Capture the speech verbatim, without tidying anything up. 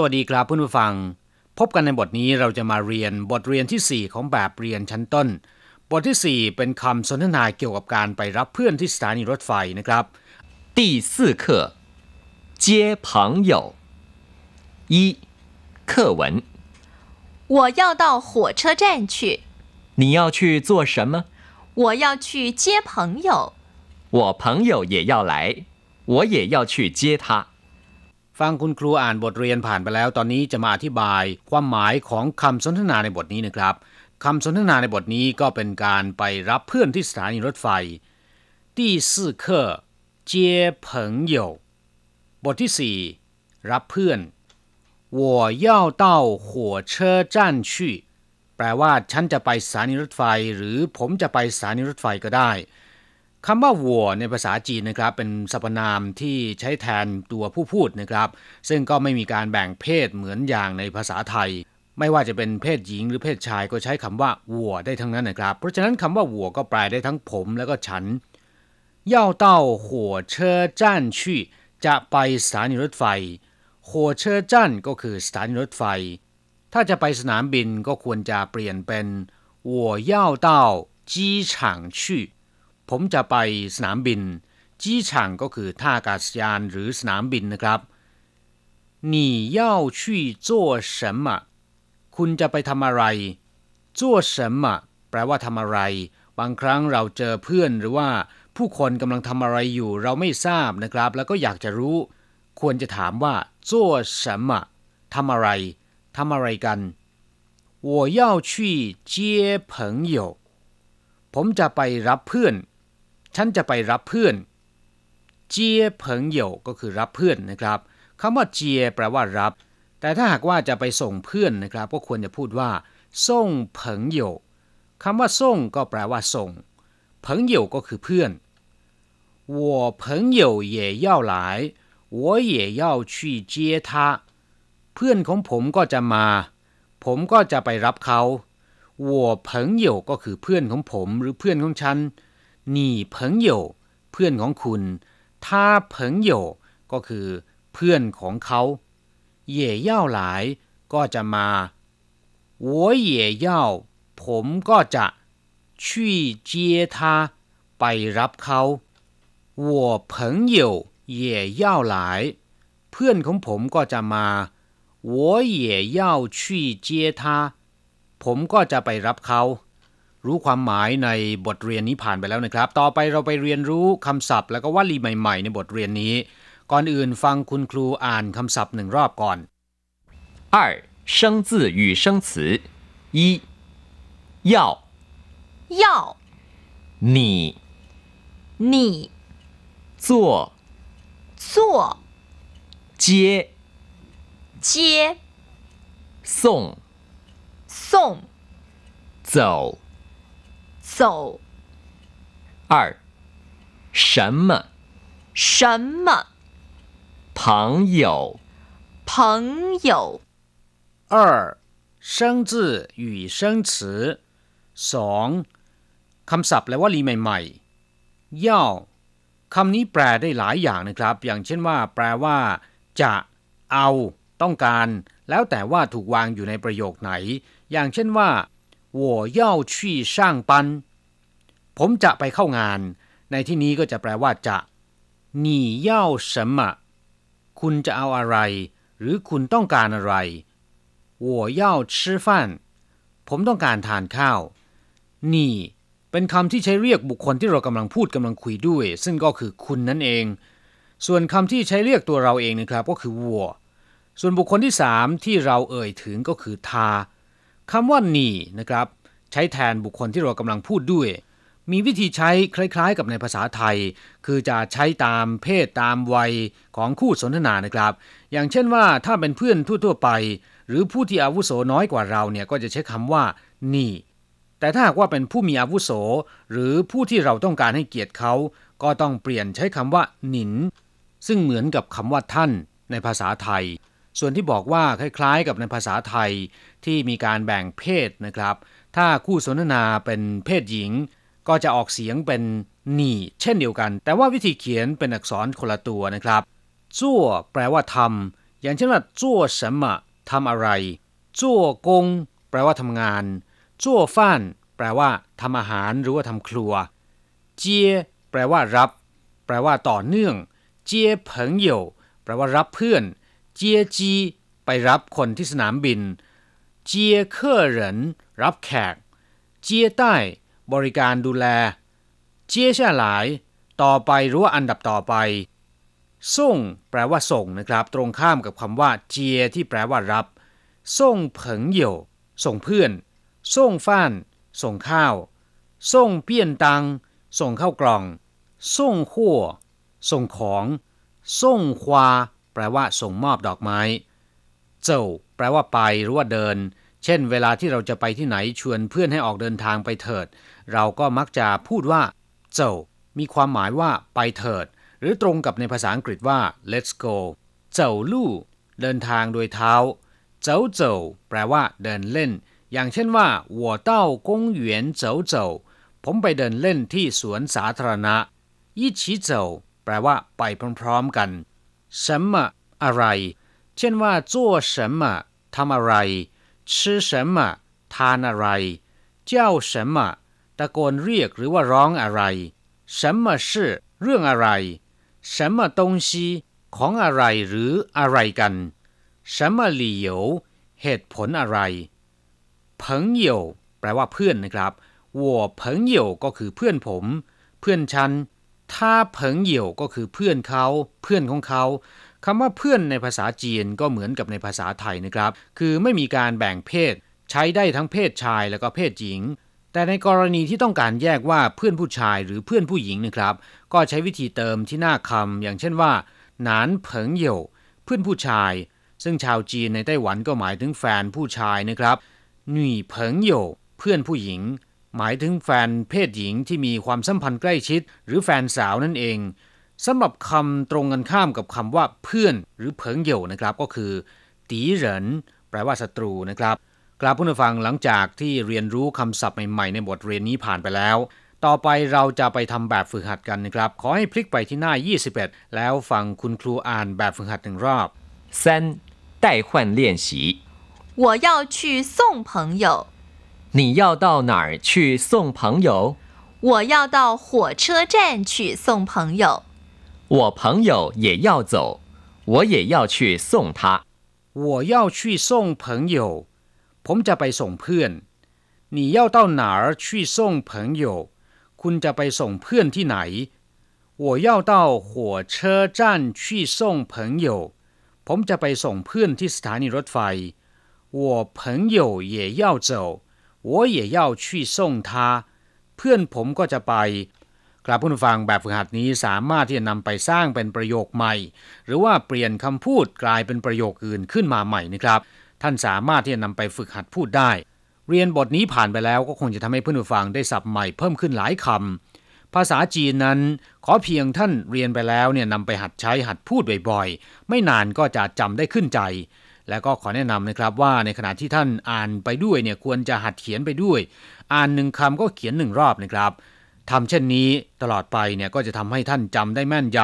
สวัสดีครับเพื่อนผู้ฟังพบกันในบทนี้เราจะมาเรียนบทเรียนที่สี่ของแบบเรียนชั้นต้นบทที่สี่เป็นคำสนทนาเกี่ยวกับการไปรับเพื่อนที่สถานีรถไฟนะครับ第四课接朋友一课文我要到火车站去你要去做什么我要去接朋友我朋友也要来我也要去接他ฟังคุณครูอ่านบทเรียนผ่านไปแล้วตอนนี้จะมาอธิบายความหมายของคำสนทนาในบทนี้นะครับคำสนทนาในบทนี้ก็เป็นการไปรับเพื่อนที่สถานีรถไฟ第四课接朋友บทที่สี่รับเพื่อน我要到火车站去แปลว่าฉันจะไปสถานีรถไฟหรือผมจะไปสถานีรถไฟก็ได้คำว่าวัวในภาษาจีนนะครับเป็นสรรพนามที่ใช้แทนตัวผู้พูดนะครับซึ่งก็ไม่มีการแบ่งเพศเหมือนอย่างในภาษาไทยไม่ว่าจะเป็นเพศหญิงหรือเพศชายก็ใช้คำว่าวัวได้ทั้งนั้นนะครับเพราะฉะนั้นคำว่าวัวก็แปลได้ทั้งผมแล้วก็ฉัน要到火车站去จะไปสถานีรถไฟ火车站ก็คือสถานีรถไฟถ้าจะไปสนามบินก็ควรจะเปลี่ยนเป็น我要到机场去ผมจะไปสนามบินจี้ฉ่างก็คือท่าอากาศยานหรือสนามบินนะครับ你要去做什么คุณจะไปทำอะไร做什么แปลว่าทำอะไรบางครั้งเราเจอเพื่อนหรือว่าผู้คนกำลังทำอะไรอยู่เราไม่ทราบนะครับแล้วก็อยากจะรู้ควรจะถามว่า做什么ทำอะไรทำอะไรกัน我要去接朋友ผมจะไปรับเพื่อนฉันจะไปรับเพื่อนเจียเผิงเหย่ก็คือรับเพื่อนนะครับคำว่าเจียแปลว่ารับแต่ถ้าหากว่าจะไปส่งเพื่อนนะครับก็ควรจะพูดว่าส่งเผิงเหย่คำว่าส่งก็แปลว่าส่งเผิงเหย่ก็คือเพื่อน我朋友也要来我也要去接他เพื่อนของผมก็จะมาผมก็จะไปรับเขาวัวเผิงเหย่ก็คือเพื่อนของผมหรือเพื่อนของฉันหนี่เผิงเหย่เพื่อนของคุณท่าเผิงเหย่ก็คือเพื่อนของเขาเหย่เย่าหลายก็จะมาวัวเหย่เย่าผมก็จะชี่เจียทาไปรับเขาวัวเผิงเหย่เหย่เย่าหลายเพื่อนของผมก็จะมาวัวเหย่เย่าชี่เจียทาผมก็จะไปรับเขารู้ความหมายในบทเรียนนี้ผ่านไปแล้วนะครับต่อไปเราไปเรียนรู้คำศัพท์แล้วก็วลีใหม่ๆในบทเรียนนี้ก่อนอื่นฟังคุณครูอ่านคำศัพท์หนึ่งรอบก่อน二生字与生词一要要你你做做接接送送走走二什么什么朋友朋友二生字与生词สองคำศัพท์และวลีใหม่ๆย่อคำนี้แปลได้หลายอย่างนะครับอย่างเช่นว่าแปลว่าจะเอาต้องการแล้วแต่ว่าถูกวางอยู่ในประโยคไหนอย่างเช่นว่า我要去上班ผมจะไปเข้างานในที่นี้ก็จะแปลว่าจะ你要什么คุณจะเอาอะไรหรือคุณต้องการอะไร我要吃饭ผมต้องการทานข้าว你เป็นคำที่ใช้เรียกบุคคลที่เรากำลังพูดกำลังคุยด้วยซึ่งก็คือคุณนั่นเองส่วนคำที่ใช้เรียกตัวเราเองนะครับก็คือวัวส่วนบุคคลที่สามที่เราเอ่ยถึงก็คือทาคำว่าหนี่นะครับใช้แทนบุคคลที่เรากำลังพูดด้วยมีวิธีใช้คล้ายๆกับในภาษาไทยคือจะใช้ตามเพศตามวัยของคู่สนทนานะครับอย่างเช่นว่าถ้าเป็นเพื่อนทั่วๆไปหรือผู้ที่อาวุโสน้อยกว่าเราเนี่ยก็จะใช้คำว่าหนี่แต่ถ้าหากว่าเป็นผู้มีอาวุโสหรือผู้ที่เราต้องการให้เกียรติเขาก็ต้องเปลี่ยนใช้คำว่าหนินซึ่งเหมือนกับคำว่าท่านในภาษาไทยส่วนที่บอกว่าคล้ายๆกับในภาษาไทยที่มีการแบ่งเพศนะครับถ้าคู่สนทนาเป็นเพศหญิงก็จะออกเสียงเป็นหนี่เช่นเดียวกันแต่ว่าวิธีเขียนเป็นอักษรคนละตัวนะครับจั่วแปลว่าทำ อย่างเช่นว่าจั่ว什么ทำอะไรจั่วกงแปลว่าทำงานจั่วฟ่านแปลว่าทำอาหารหรือว่าทำครัวเจียแปลว่ารับแปลว่าต่อเนื่องเจียเผิงเหย่แปลว่ารับเพื่อนเจียจีไปรับคนที่สนามบินเจียเคอเหรินรับแขกเจียใต้บริการดูแลเจียช่าหลายต่อไปหรือว่าอันดับต่อไปส่งแปลว่าส่งนะครับตรงข้ามกับคำว่าเจียที่แปลว่ารับส่งเผิงเหย่ส่งเพื่อนส่งฟ่านส่งข้าวส่งเปี้ยนตังส่งเข้ากล่องส่งขั่วส่งของส่งควาแปลว่าส่งมอบดอกไม้เจ้าแปลว่าไปหรือว่าเดินเช่นเวลาที่เราจะไปที่ไหนชวนเพื่อนให้ออกเดินทางไปเถิดเราก็มักจะพูดว่าเจ้ามีความหมายว่าไปเถิดหรือตรงกับในภาษาอังกฤษว่า let's go เจ้าลู่เดินทางโดยเท้าเจ้าเจ้าแปลว่าเดินเล่นอย่างเช่นว่า我到公园走走ผมไปเดินเล่นที่สวนสาธารณะ一起走แปลว่าไปพร้อมๆกัน什么อะไรเช่นว่า做什么ทำอะไร吃什么ทานอะไร叫什么ตะโกนเรียกหรือว่าร้องอะไร什么事เรื่องอะไร什么东西ของอะไรหรืออะไรกัน什么理由เหตุผลอะไรเพิงเหย่แปลว่าเพื่อนนะครับวัวเพิงเหย่ก็คือเพื่อนผมเพื่อนฉันถ้าเพิงเหย่ก็คือเพื่อนเขาเพื่อนของเขาคำว่าเพื่อนในภาษาจีนก็เหมือนกับในภาษาไทยนะครับคือไม่มีการแบ่งเพศใช้ได้ทั้งเพศชายและก็เพศหญิงแต่ในกรณีที่ต้องการแยกว่าเพื่อนผู้ชายหรือเพื่อนผู้หญิงนะครับก็ใช้วิธีเติมที่หน้าคำอย่างเช่นว่าหนานเพิงเหย่เพื่อนผู้ชายซึ่งชาวจีนในไต้หวันก็หมายถึงแฟนผู้ชายนะครับหนุ่ยเพิงเหย่เพื่อนผู้หญิงหมายถึงแฟนเพศหญิงที่มีความสัมพันธ์ใกล้ชิดหรือแฟนสาวนั่นเองสำหรับคำตรงกันข้ามกับคำว่าเพื่อนหรือเพิงเหย่นะครับก็คือตีเหรินแปลว่าศัตรูนะครับกล่าวผู้ฟังหลังจากที่เรียนรู้คำศัพท์ใหม่ๆในบทเรียนนี้ผ่านไปแล้วต่อไปเราจะไปทำแบบฝึกหัดกันนะครับขอให้พลิกไปที่หน้ายี่สิบเอ็ดแล้วฟังคุณครูอ่านแบบฝึกหัดหนึ่งรอบสาม代换练习我要去送朋友你要到哪儿去送朋友我要到火车站去送朋友我朋友也要走我也要去送他我要去送朋友ผมจะไปส่งเพื่อน你要到哪儿去送朋友คุณจะไปส่งเพื่อนที่ไหน我要到火车站去送朋友ผมจะไปส่งเพื่อนที่สถานีรถไฟ我朋友也要走我也要去送他เพื่อนผมก็จะไปกลับผู้ฟังแบบฝึกหัดนี้สามารถที่จะนำไปสร้างเป็นประโยคใหม่หรือว่าเปลี่ยนคำพูดกลายเป็นประโยคอื่นขึ้นมาใหม่นะครับท่านสามารถที่จะนำไปฝึกหัดพูดได้เรียนบทนี้ผ่านไปแล้วก็คงจะทำให้เพื่อนผู้ฟังได้ศัพท์ใหม่เพิ่มขึ้นหลายคำภาษาจีนนั้นขอเพียงท่านเรียนไปแล้วเนี่ยนำไปหัดใช้หัดพูดบ่อยๆไม่นานก็จะจำได้ขึ้นใจและก็ขอแนะนำนะครับว่าในขณะที่ท่านอ่านไปด้วยเนี่ยควรจะหัดเขียนไปด้วยอ่านหนึ่งคำก็เขียนหนึ่งรอบนะครับทำเช่นนี้ตลอดไปเนี่ยก็จะทำให้ท่านจำได้แม่นย